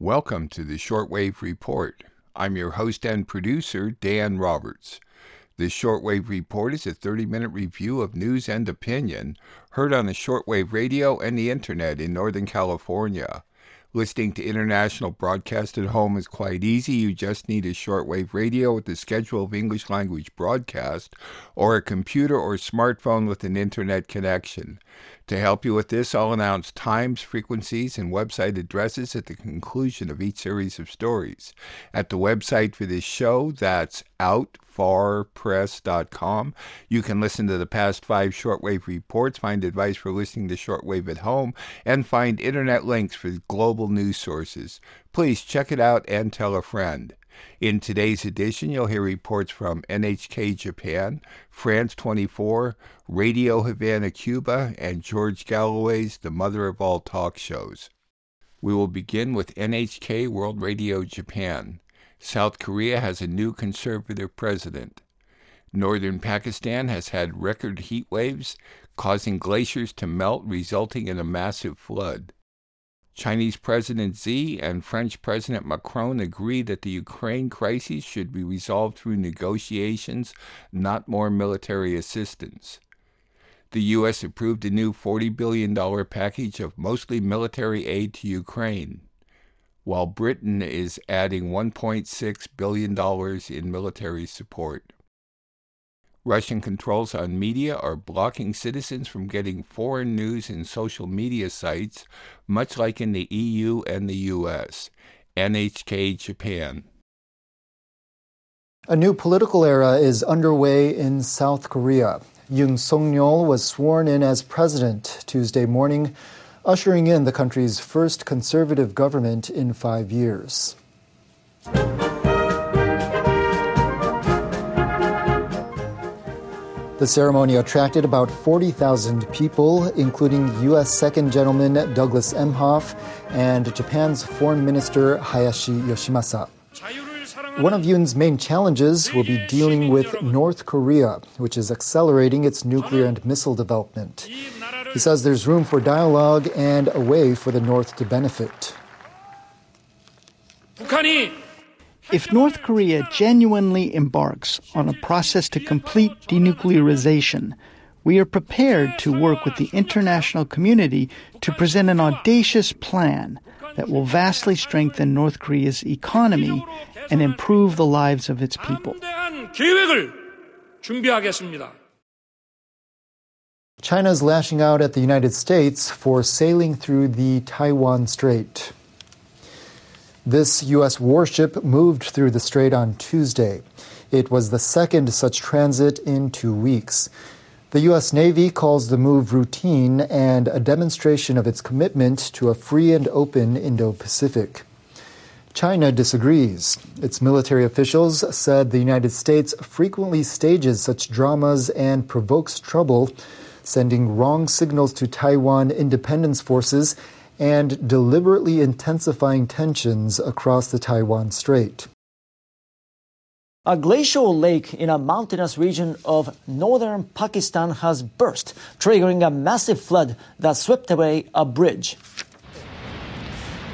Welcome to the Shortwave Report. I'm your host and producer, Dan Roberts. This Shortwave Report is a 30-minute review of news and opinion heard on the shortwave radio and the internet in Northern California. Listening to international broadcast at home is quite easy. You just need a shortwave radio with a schedule of English language broadcast or a computer or smartphone with an internet connection. To help you with this, I'll announce times, frequencies, and website addresses at the conclusion of each series of stories. At the website for this show, that's outfarpress.com. You can listen to the past 5 shortwave reports, find advice for listening to shortwave at home, and find internet links for global news sources. Please check it out and tell a friend. In today's edition, you'll hear reports from NHK Japan, France 24, Radio Havana Cuba, and George Galloway's The Mother of All Talk Shows. We will begin with NHK World Radio Japan. South Korea has a new conservative president. Northern Pakistan has had record heat waves, causing glaciers to melt, resulting in a massive flood. Chinese President Xi and French President Macron agree that the Ukraine crisis should be resolved through negotiations, not more military assistance. The U.S. approved a new $40 billion package of mostly military aid to Ukraine, while Britain is adding $1.6 billion in military support. Russian controls on media are blocking citizens from getting foreign news in social media sites, much like in the EU and the US. NHK Japan. A new political era is underway in South Korea. Yoon Seong-nyol was sworn in as president Tuesday morning, ushering in the country's first conservative government in 5 years. The ceremony attracted about 40,000 people, including U.S. Second Gentleman Douglas Emhoff and Japan's Foreign Minister Hayashi Yoshimasa. One of Yoon's main challenges will be dealing with North Korea, which is accelerating its nuclear and missile development. He says there's room for dialogue and a way for the North to benefit. If North Korea genuinely embarks on a process to complete denuclearization, we are prepared to work with the international community to present an audacious plan that will vastly strengthen North Korea's economy and improve the lives of its people. China's lashing out at the United States for sailing through the Taiwan Strait. This U.S. warship moved through the strait on Tuesday. It was the second such transit in 2 weeks. The U.S. Navy calls the move routine and a demonstration of its commitment to a free and open Indo-Pacific. China disagrees. Its military officials said the United States frequently stages such dramas and provokes trouble, sending wrong signals to Taiwan independence forces and deliberately intensifying tensions across the Taiwan Strait. A glacial lake in a mountainous region of northern Pakistan has burst, triggering a massive flood that swept away a bridge.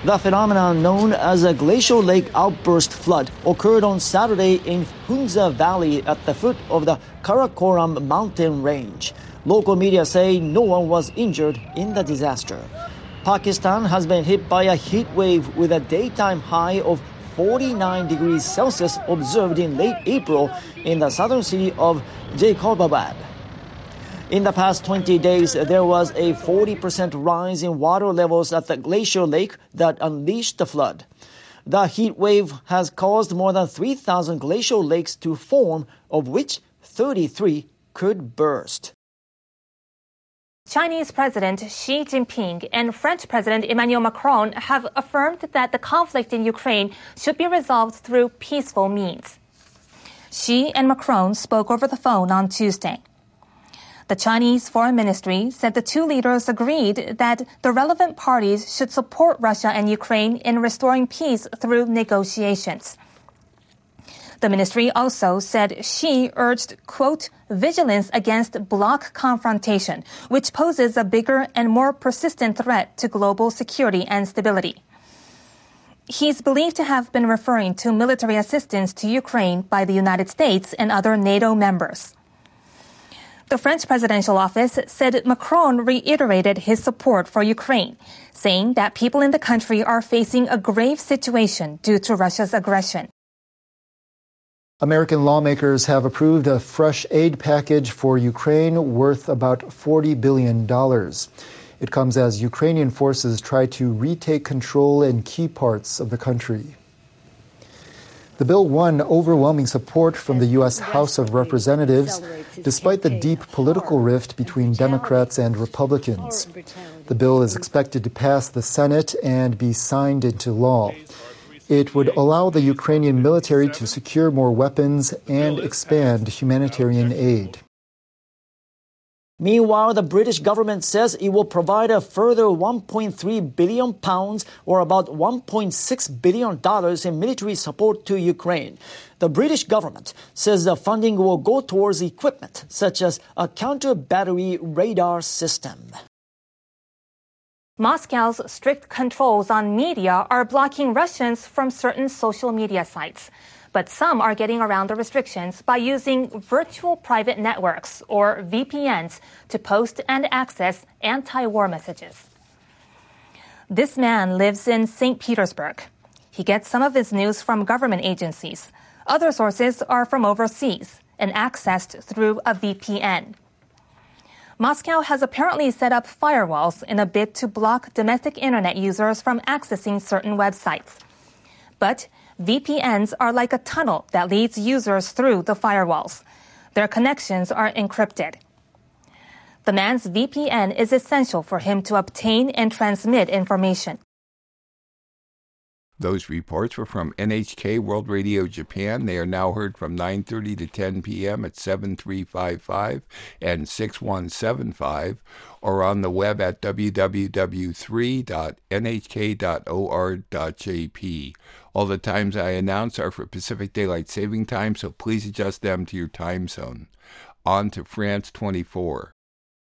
The phenomenon known as a glacial lake outburst flood occurred on Saturday in Hunza Valley at the foot of the Karakoram mountain range. Local media say no one was injured in the disaster. Pakistan has been hit by a heat wave with a daytime high of 49 degrees Celsius observed in late April in the southern city of Jacobabad. In the past 20 days, there was a 40% rise in water levels at the glacial lake that unleashed the flood. The heat wave has caused more than 3,000 glacial lakes to form, of which 33 could burst. Chinese President Xi Jinping and French President Emmanuel Macron have affirmed that the conflict in Ukraine should be resolved through peaceful means. Xi and Macron spoke over the phone on Tuesday. The Chinese Foreign Ministry said the two leaders agreed that the relevant parties should support Russia and Ukraine in restoring peace through negotiations. The ministry also said Xi urged, quote, vigilance against bloc confrontation, which poses a bigger and more persistent threat to global security and stability. He's believed to have been referring to military assistance to Ukraine by the United States and other NATO members. The French presidential office said Macron reiterated his support for Ukraine, saying that people in the country are facing a grave situation due to Russia's aggression. American lawmakers have approved a fresh aid package for Ukraine worth about $40 billion. It comes as Ukrainian forces try to retake control in key parts of the country. The bill won overwhelming support from the U.S. House of Representatives, despite the deep political rift between Democrats and Republicans. The bill is expected to pass the Senate and be signed into law. It would allow the Ukrainian military to secure more weapons and expand humanitarian aid. Meanwhile, the British government says it will provide a further £1.3 billion, or about $1.6 billion in military support to Ukraine. The British government says the funding will go towards equipment, such as a counter-battery radar system. Moscow's strict controls on media are blocking Russians from certain social media sites. But some are getting around the restrictions by using virtual private networks, or VPNs, to post and access anti-war messages. This man lives in St. Petersburg. He gets some of his news from government agencies. Other sources are from overseas and accessed through a VPN. Moscow has apparently set up firewalls in a bid to block domestic internet users from accessing certain websites. But VPNs are like a tunnel that leads users through the firewalls. Their connections are encrypted. The man's VPN is essential for him to obtain and transmit information. Those reports were from NHK World Radio Japan. They are now heard from 9:30 to 10 p.m. at 7355 and 6175, or on the web at www.3.nhk.or.jp. All the times I announce are for Pacific Daylight Saving Time, so please adjust them to your time zone. On to France 24.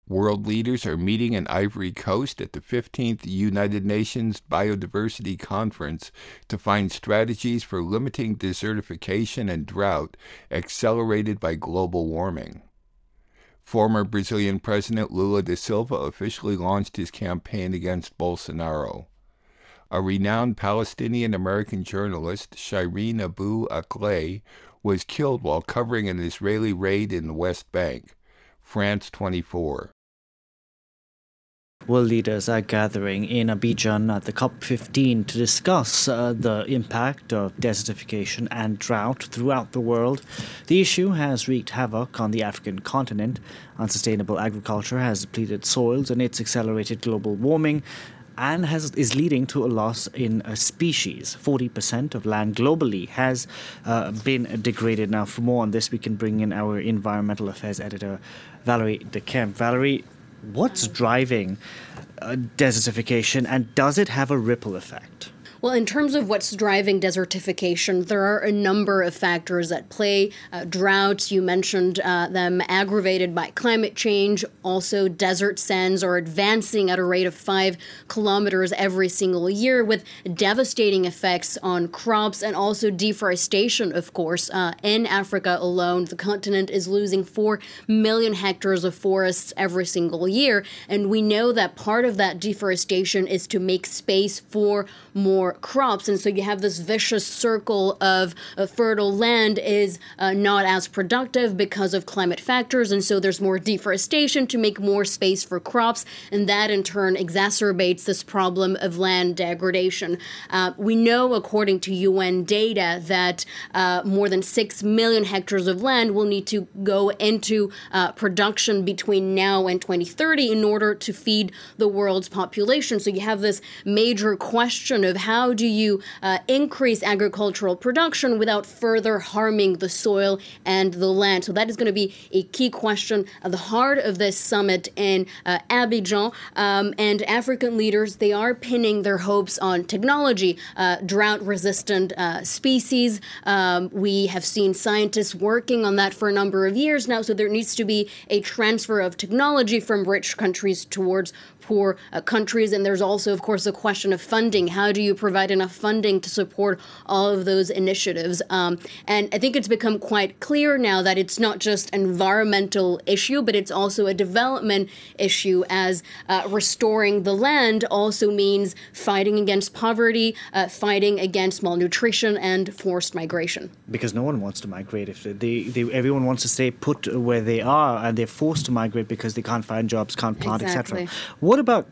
World leaders are meeting in Ivory Coast at the 15th United Nations Biodiversity Conference to find strategies for limiting desertification and drought accelerated by global warming. Former Brazilian President Lula da Silva officially launched his campaign against Bolsonaro. A renowned Palestinian-American journalist, Shireen Abu Akleh, was killed while covering an Israeli raid in the West Bank. France 24. World leaders are gathering in Abidjan at the COP15 to discuss the impact of desertification and drought throughout the world. The issue has wreaked havoc on the African continent. Unsustainable agriculture has depleted soils and it's accelerated global warming and is leading to a loss in a species. 40% of land globally has been degraded. Now, for more on this, we can bring in our environmental affairs editor, Valerie de Kemp. Valerie, what's driving desertification, and does it have a ripple effect? Well, in terms of what's driving desertification, there are a number of factors at play. Droughts, you mentioned them, aggravated by climate change. Also, desert sands are advancing at a rate of 5 kilometers every single year, with devastating effects on crops and also deforestation, of course. In Africa alone, the continent is losing 4 million hectares of forests every single year. And we know that part of that deforestation is to make space for more crops, and so you have this vicious circle of fertile land is not as productive because of climate factors, and so there's more deforestation to make more space for crops, and that in turn exacerbates this problem of land degradation. We know, according to UN data, that more than 6 million hectares of land will need to go into production between now and 2030 in order to feed the world's population. So you have this major question of how do you increase agricultural production without further harming the soil and the land? So that is going to be a key question at the heart of this summit in Abidjan. And African leaders, they are pinning their hopes on technology, drought-resistant species. We have seen scientists working on that for a number of years now, so there needs to be a transfer of technology from rich countries towards poor countries. And there's also, of course, the question of funding. How do you provide enough funding to support all of those initiatives? And I think it's become quite clear now that it's not just an environmental issue, but it's also a development issue, as restoring the land also means fighting against poverty, fighting against malnutrition and forced migration. Because no one wants to migrate. If everyone wants to stay put where they are, and they're forced to migrate because they can't find jobs, can't plant, exactly, etc. What about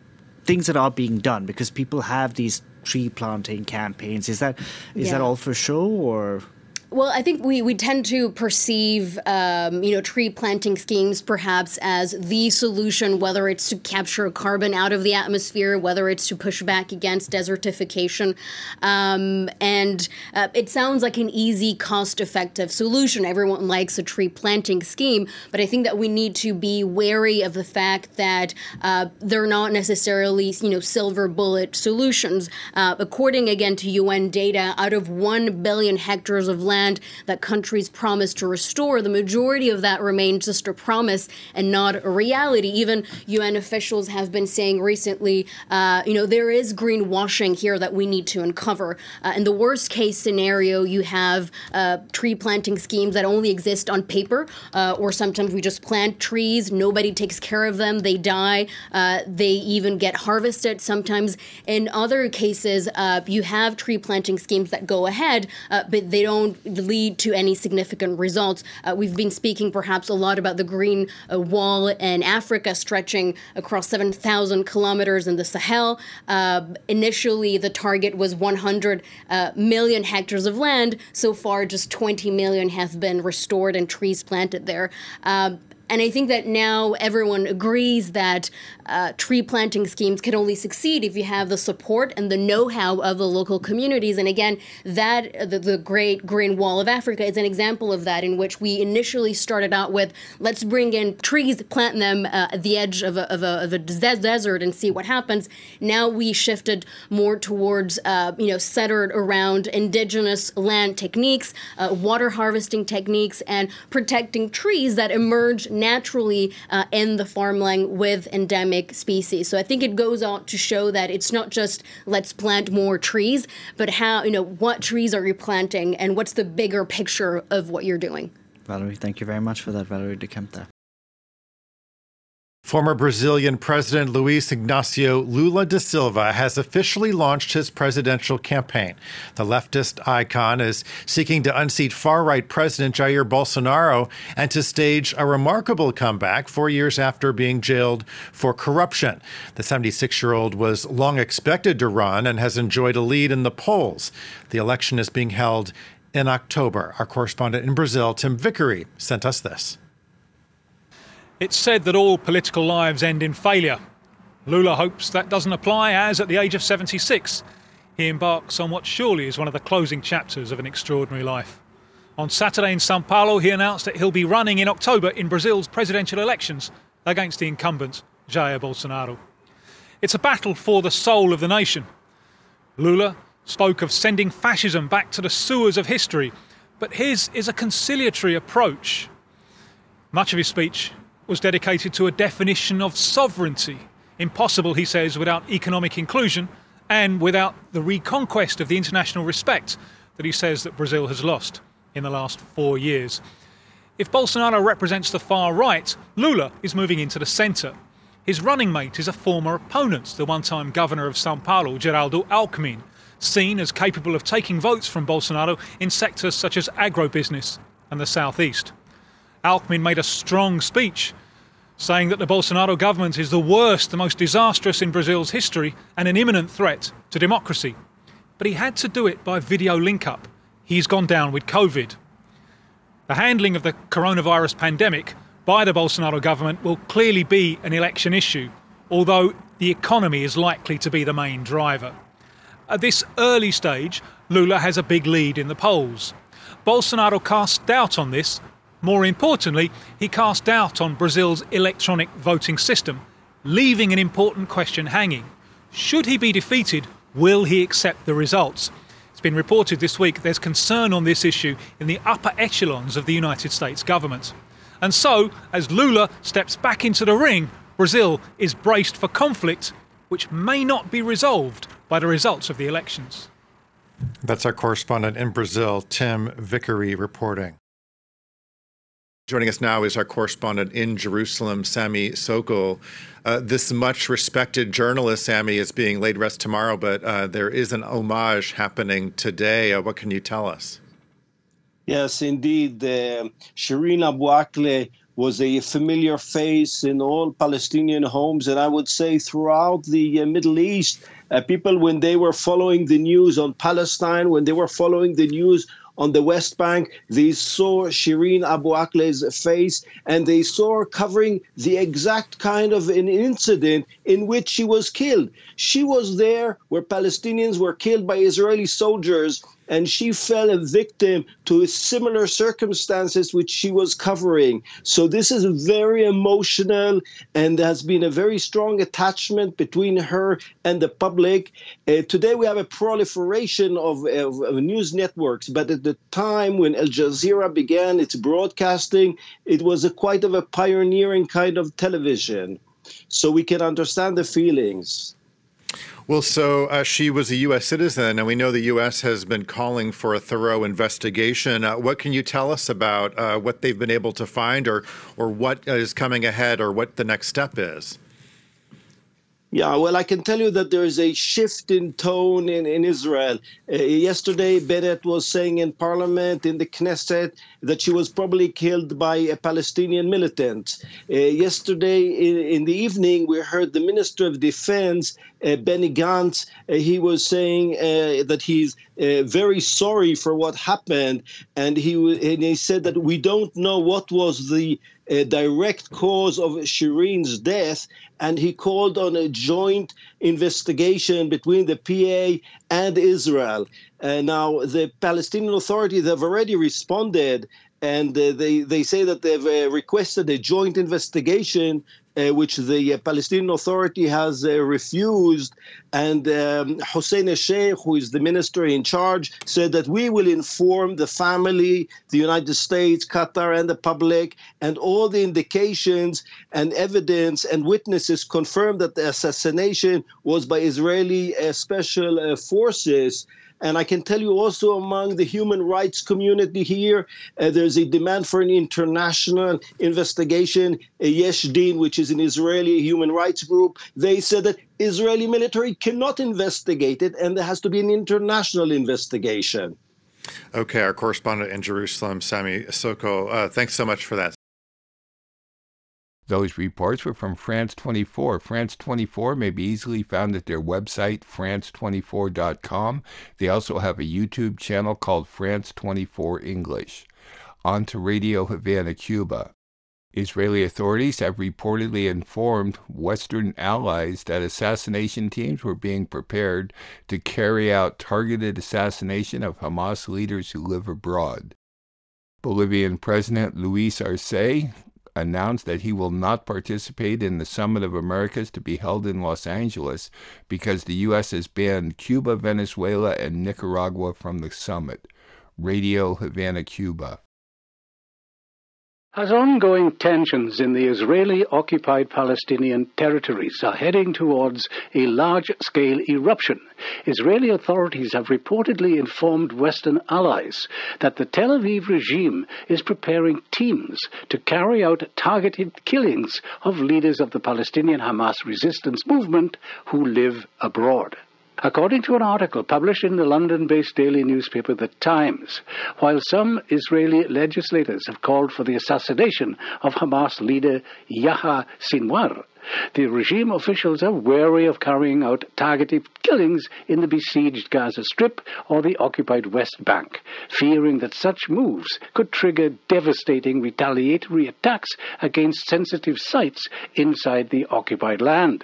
things that are being done? Because people have these tree planting campaigns. Is that all for show, or? Well, I think we tend to perceive, tree planting schemes perhaps as the solution, whether it's to capture carbon out of the atmosphere, whether it's to push back against desertification. And it sounds like an easy, cost-effective solution. Everyone likes a tree planting scheme, but I think that we need to be wary of the fact that they're not necessarily, silver bullet solutions. According, again, to UN data, out of 1 billion hectares of land that countries promised to restore, the majority of that remains just a promise and not a reality. Even UN officials have been saying recently, there is greenwashing here that we need to uncover. In the worst case scenario, you have tree planting schemes that only exist on paper, or sometimes we just plant trees, nobody takes care of them, they die, they even get harvested sometimes. In other cases, you have tree planting schemes that go ahead, but they don't lead to any significant results. We've been speaking perhaps a lot about the Green Wall in Africa stretching across 7,000 kilometers in the Sahel. Initially, the target was 100 million hectares of land. So far, just 20 million have been restored and trees planted there. And I think that now everyone agrees that tree planting schemes can only succeed if you have the support and the know-how of the local communities. And again, that the Great Green Wall of Africa is an example of that, in which we initially started out with, let's bring in trees, plant them at the edge of a desert and see what happens. Now we shifted more towards, centered around indigenous land techniques, water harvesting techniques, and protecting trees that emerge naturally in the farmland with endemic species. So I think it goes on to show that it's not just let's plant more trees, but how, what trees are you planting and what's the bigger picture of what you're doing. Valerie, thank you very much for that. Valerie de Kemp there. Former Brazilian President Luiz Ignacio Lula da Silva has officially launched his presidential campaign. The leftist icon is seeking to unseat far-right President Jair Bolsonaro and to stage a remarkable comeback 4 years after being jailed for corruption. The 76-year-old was long expected to run and has enjoyed a lead in the polls. The election is being held in October. Our correspondent in Brazil, Tim Vickery, sent us this. It's said that all political lives end in failure. Lula hopes that doesn't apply, as at the age of 76, he embarks on what surely is one of the closing chapters of an extraordinary life. On Saturday in São Paulo, he announced that he'll be running in October in Brazil's presidential elections against the incumbent, Jair Bolsonaro. It's a battle for the soul of the nation. Lula spoke of sending fascism back to the sewers of history, but his is a conciliatory approach. Much of his speech was dedicated to a definition of sovereignty, impossible, he says, without economic inclusion and without the reconquest of the international respect that he says that Brazil has lost in the last 4 years. If Bolsonaro represents the far right, Lula is moving into the centre. His running mate is a former opponent, the one-time governor of São Paulo, Geraldo Alckmin, seen as capable of taking votes from Bolsonaro in sectors such as agribusiness and the southeast. Alckmin made a strong speech saying that the Bolsonaro government is the worst, the most disastrous in Brazil's history and an imminent threat to democracy. But he had to do it by video link-up. He's gone down with COVID. The handling of the coronavirus pandemic by the Bolsonaro government will clearly be an election issue, although the economy is likely to be the main driver. At this early stage, Lula has a big lead in the polls. Bolsonaro casts doubt on this. More importantly, he cast doubt on Brazil's electronic voting system, leaving an important question hanging. Should he be defeated, will he accept the results? It's been reported this week there's concern on this issue in the upper echelons of the United States government. And so, as Lula steps back into the ring, Brazil is braced for conflict which may not be resolved by the results of the elections. That's our correspondent in Brazil, Tim Vickery, reporting. Joining us now is our correspondent in Jerusalem, Sami Sokol. This much respected journalist, Sami, is being laid rest tomorrow, but there is an homage happening today. What can you tell us? Yes, indeed. Shireen Abu Akleh was a familiar face in all Palestinian homes, and I would say throughout the Middle East. People, when they were following the news on Palestine, when they were following the news on the West Bank, they saw Shireen Abu Akleh's face, and they saw her covering the exact kind of an incident in which she was killed. She was there where Palestinians were killed by Israeli soldiers, and she fell a victim to similar circumstances which she was covering. So this is very emotional, and there has been a very strong attachment between her and the public. Today we have a proliferation of news networks, but at the time when Al Jazeera began its broadcasting, it was quite a pioneering kind of television. So we can understand the feelings. Well, so she was a U.S. citizen, and we know the U.S. has been calling for a thorough investigation. What can you tell us about what they've been able to find, or what is coming ahead, or what the next step is? Yeah, well, I can tell you that there is a shift in tone in Israel. Yesterday, Bennett was saying in parliament, in the Knesset, that she was probably killed by a Palestinian militant. Yesterday in the evening, we heard the Minister of Defense, Benny Gantz, he was saying that he's very sorry for what happened. And he said that we don't know what was the direct cause of Shireen's death, and he called on a joint investigation between the PA and Israel. Now, the Palestinian Authority, they've already responded, and they say that they've requested a joint investigation, which the Palestinian Authority has refused. And Hussein al-Sheikh, who is the minister in charge, said that we will inform the family, the United States, Qatar, and the public, and all the indications and evidence and witnesses confirm that the assassination was by Israeli special forces. And I can tell you also among the human rights community here, there's a demand for an international investigation. Yesh Din, which is an Israeli human rights group, they said that Israeli military cannot investigate it, and there has to be an international investigation. Okay, our correspondent in Jerusalem, Sami Sokol, thanks so much for that. Those reports were from France 24. France 24 may be easily found at their website, france24.com. They also have a YouTube channel called France 24 English. On to Radio Havana, Cuba. Israeli authorities have reportedly informed Western allies that assassination teams were being prepared to carry out targeted assassination of Hamas leaders who live abroad. Bolivian President Luis Arce announced that he will not participate in the Summit of Americas to be held in Los Angeles because the U.S. has banned Cuba, Venezuela, and Nicaragua from the summit. Radio Havana, Cuba. As ongoing tensions in the Israeli-occupied Palestinian territories are heading towards a large-scale eruption, Israeli authorities have reportedly informed Western allies that the Tel Aviv regime is preparing teams to carry out targeted killings of leaders of the Palestinian Hamas resistance movement who live abroad. According to an article published in the London-based daily newspaper The Times, while some Israeli legislators have called for the assassination of Hamas leader Yahya Sinwar, the regime officials are wary of carrying out targeted killings in the besieged Gaza Strip or the occupied West Bank, fearing that such moves could trigger devastating retaliatory attacks against sensitive sites inside the occupied land.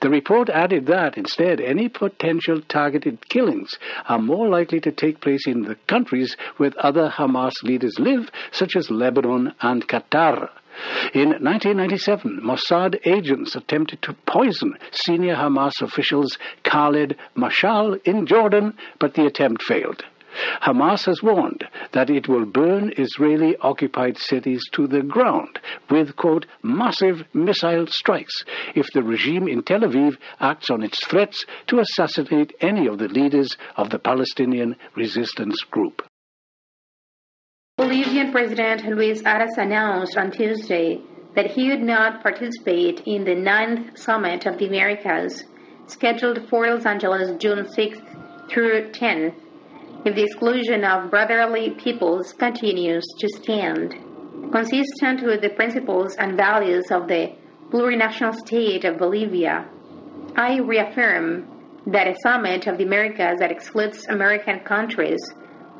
The report added that, instead, any potential targeted killings are more likely to take place in the countries where other Hamas leaders live, such as Lebanon and Qatar. In 1997, Mossad agents attempted to poison senior Hamas officials Khaled Mashal in Jordan, but the attempt failed. Hamas has warned that it will burn Israeli-occupied cities to the ground with, quote, massive missile strikes if the regime in Tel Aviv acts on its threats to assassinate any of the leaders of the Palestinian resistance group. Bolivian President Luis Arce announced on Tuesday that he would not participate in the 9th Summit of the Americas, scheduled for Los Angeles June 6th through 10th, if the exclusion of brotherly peoples continues to stand. Consistent with the principles and values of the plurinational state of Bolivia, I reaffirm that a summit of the Americas that excludes American countries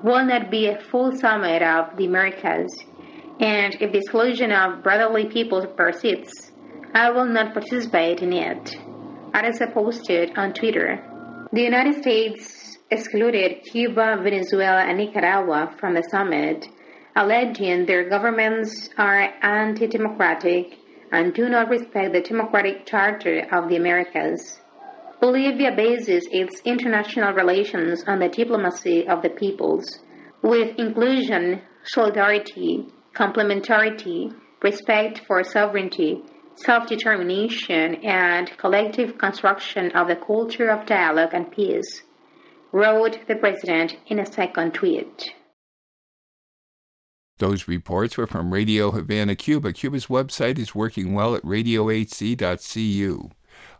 will not be a full summit of the Americas, and if the exclusion of brotherly peoples persists, I will not participate in it, as I posted on Twitter. The United States excluded Cuba, Venezuela, and Nicaragua from the summit, alleging their governments are anti-democratic and do not respect the democratic charter of the Americas. Bolivia bases its international relations on the diplomacy of the peoples, with inclusion, solidarity, complementarity, respect for sovereignty, self-determination, and collective construction of the culture of dialogue and peace, wrote the president in a second tweet. Those reports were from Radio Havana Cuba. Cuba's website is working well at radiohc.cu.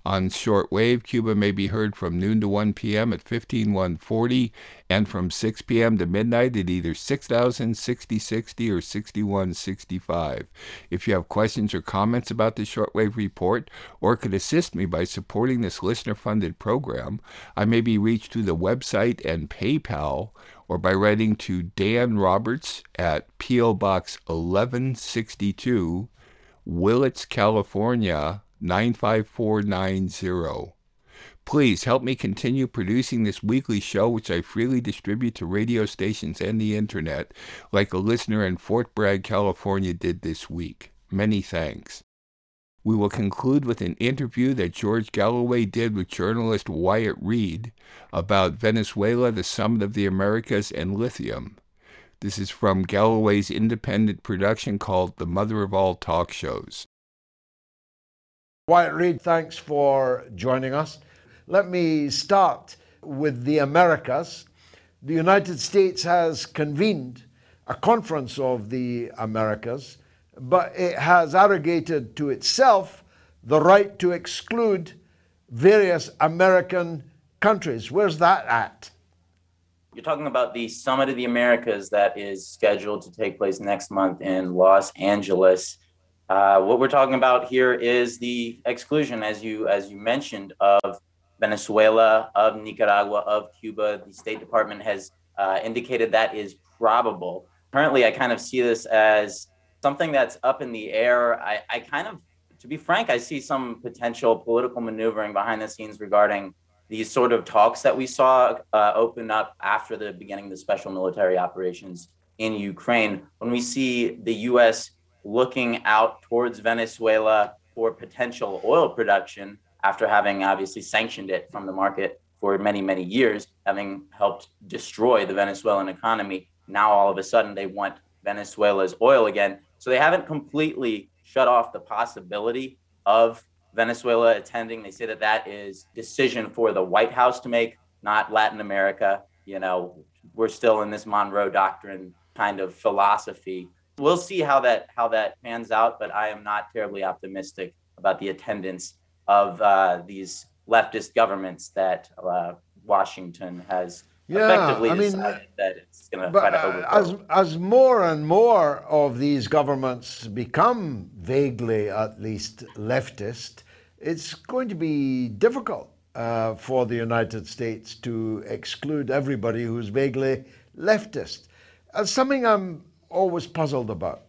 On shortwave, Cuba may be heard from noon to 1 p.m. at 15140 and from 6 p.m. to midnight at either 6000, 6060, or 6165. If you have questions or comments about the shortwave report or could assist me by supporting this listener-funded program, I may be reached through the website and PayPal or by writing to Dan Roberts at P.O. Box 1162, Willits, California, 95490. Please help me continue producing this weekly show, which I freely distribute to radio stations and the internet, like a listener in Fort Bragg, California did this week. Many thanks. We will conclude with an interview that George Galloway did with journalist Wyatt Reed about Venezuela, the Summit of the Americas, and lithium. This is from Galloway's independent production called The Mother of All Talk Shows. Wyatt Reed, thanks for joining us. Let me start with the Americas. The United States has convened a conference of the Americas, but it has arrogated to itself the right to exclude various American countries. Where's that at? You're talking about the Summit of the Americas that is scheduled to take place next month in Los Angeles. What we're talking about here is the exclusion, as you mentioned, of Venezuela, of Nicaragua, of Cuba. The State Department has indicated that is probable. Currently, I kind of see this as something that's up in the air. I kind of, to be frank, I see some potential political maneuvering behind the scenes regarding these sort of talks that we saw open up after the beginning of the special military operations in Ukraine. When we see the U.S. looking out towards Venezuela for potential oil production after having obviously sanctioned it from the market for many, many years, having helped destroy the Venezuelan economy. Now, all of a sudden, they want Venezuela's oil again. So they haven't completely shut off the possibility of Venezuela attending. They say that that is a decision for the White House to make, not Latin America. You know, we're still in this Monroe Doctrine kind of philosophy. We'll see how that pans out, but I am not terribly optimistic about the attendance of these leftist governments that Washington has effectively decided that it's going to try to overthrow. As more and more of these governments become vaguely, at least, leftist, it's going to be difficult for the United States to exclude everybody who's vaguely leftist. As something I'm always puzzled about.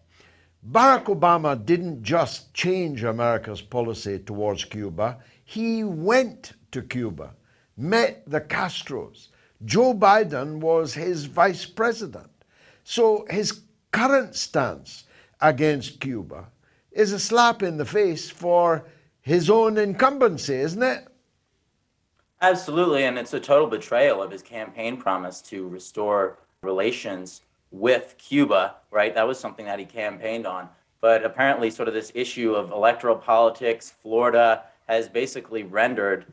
Barack Obama didn't just change America's policy towards Cuba. He went to Cuba, met the Castros. Joe Biden was his vice president. So his current stance against Cuba is a slap in the face for his own incumbency, isn't it? Absolutely. And it's a total betrayal of his campaign promise to restore relations with Cuba, right? That was something that he campaigned on. But apparently sort of this issue of electoral politics, Florida has basically rendered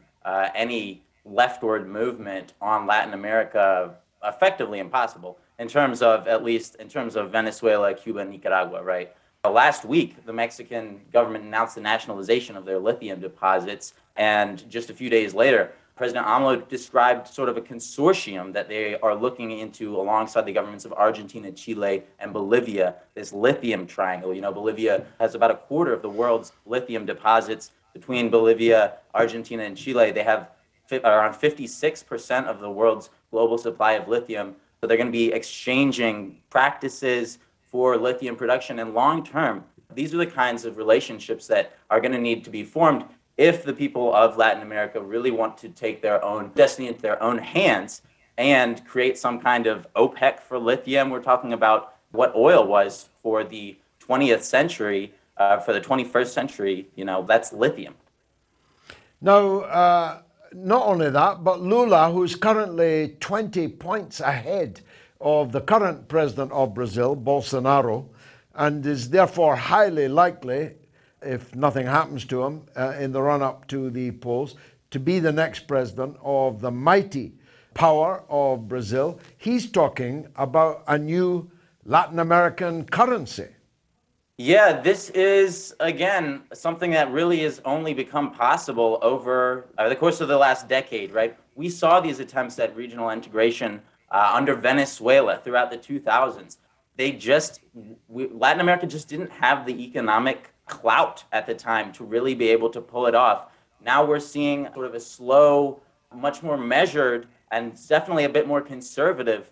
any leftward movement on Latin America effectively impossible in terms of, at least in terms of Venezuela, Cuba, Nicaragua, right? Last week, the Mexican government announced the nationalization of their lithium deposits. And just a few days later, President AMLO described sort of a consortium that they are looking into alongside the governments of Argentina, Chile, and Bolivia, this lithium triangle. You know, Bolivia has about a quarter of the world's lithium deposits. Between Bolivia, Argentina, and Chile, they have around 56% of the world's global supply of lithium. So they're going to be exchanging practices for lithium production. And long term, these are the kinds of relationships that are going to need to be formed if the people of Latin America really want to take their own destiny into their own hands and create some kind of OPEC for lithium. We're talking about what oil was for the 20th century. For the 21st century, you know, that's lithium. Now, not only that, but Lula, who's currently 20 points ahead of the current president of Brazil, Bolsonaro, and is therefore highly likely, if nothing happens to him in the run-up to the polls, to be the next president of the mighty power of Brazil. He's talking about a new Latin American currency. Yeah, this is, again, something that really has only become possible over the course of the last decade, right? We saw these attempts at regional integration under Venezuela throughout the 2000s. Latin America just didn't have the economic clout at the time to really be able to pull it off. Now we're seeing sort of a slow, much more measured, and definitely a bit more conservative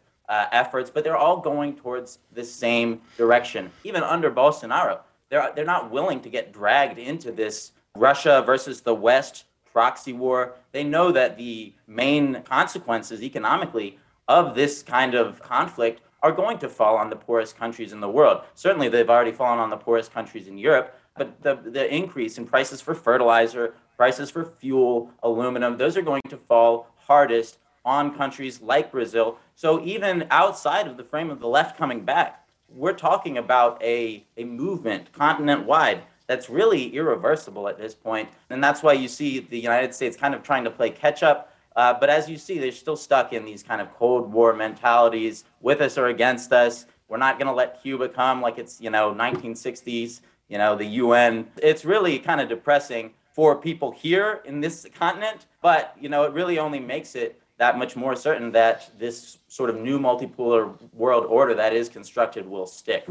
efforts, but they're all going towards the same direction. Even under Bolsonaro, they're not willing to get dragged into this Russia versus the West proxy war. They know that the main consequences economically of this kind of conflict are going to fall on the poorest countries in the world. Certainly, they've already fallen on the poorest countries in Europe, but the increase in prices for fertilizer, prices for fuel, aluminum, those are going to fall hardest on countries like Brazil. So even outside of the frame of the left coming back, we're talking about a movement continent-wide that's really irreversible at this point. And that's why you see the United States kind of trying to play catch-up. But as you see, they're still stuck in these kind of Cold War mentalities, with us or against us. We're not going to let Cuba come like it's, 1960s, the UN. It's really kind of depressing for people here in this continent. But, it really only makes it that much more certain that this sort of new multipolar world order that is constructed will stick.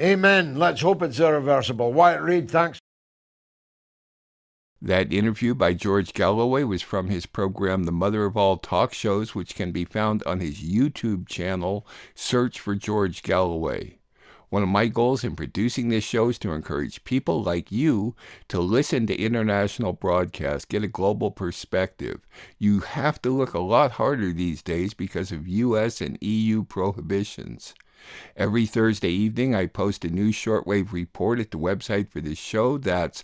Amen. Let's hope it's irreversible. Wyatt Reed, thanks. That interview by George Galloway was from his program, The Mother of All Talk Shows, which can be found on his YouTube channel. Search for George Galloway. One of my goals in producing this show is to encourage people like you to listen to international broadcasts, get a global perspective. You have to look a lot harder these days because of U.S. and EU prohibitions. Every Thursday evening, I post a new shortwave report at the website for this show. That's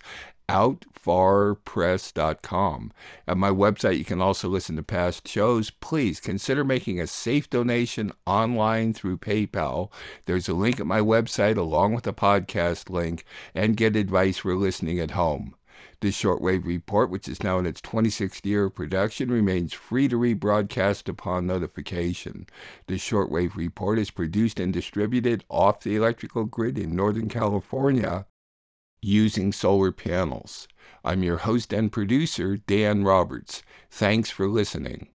outfarpress.com. At my website, you can also listen to past shows. Please consider making a safe donation online through PayPal. There's a link at my website along with a podcast link, and get advice for listening at home. This shortwave report, which is now in its 26th year of production, remains free to rebroadcast upon notification. This shortwave report is produced and distributed off the electrical grid in Northern California using solar panels. I'm your host and producer, Dan Roberts. Thanks for listening.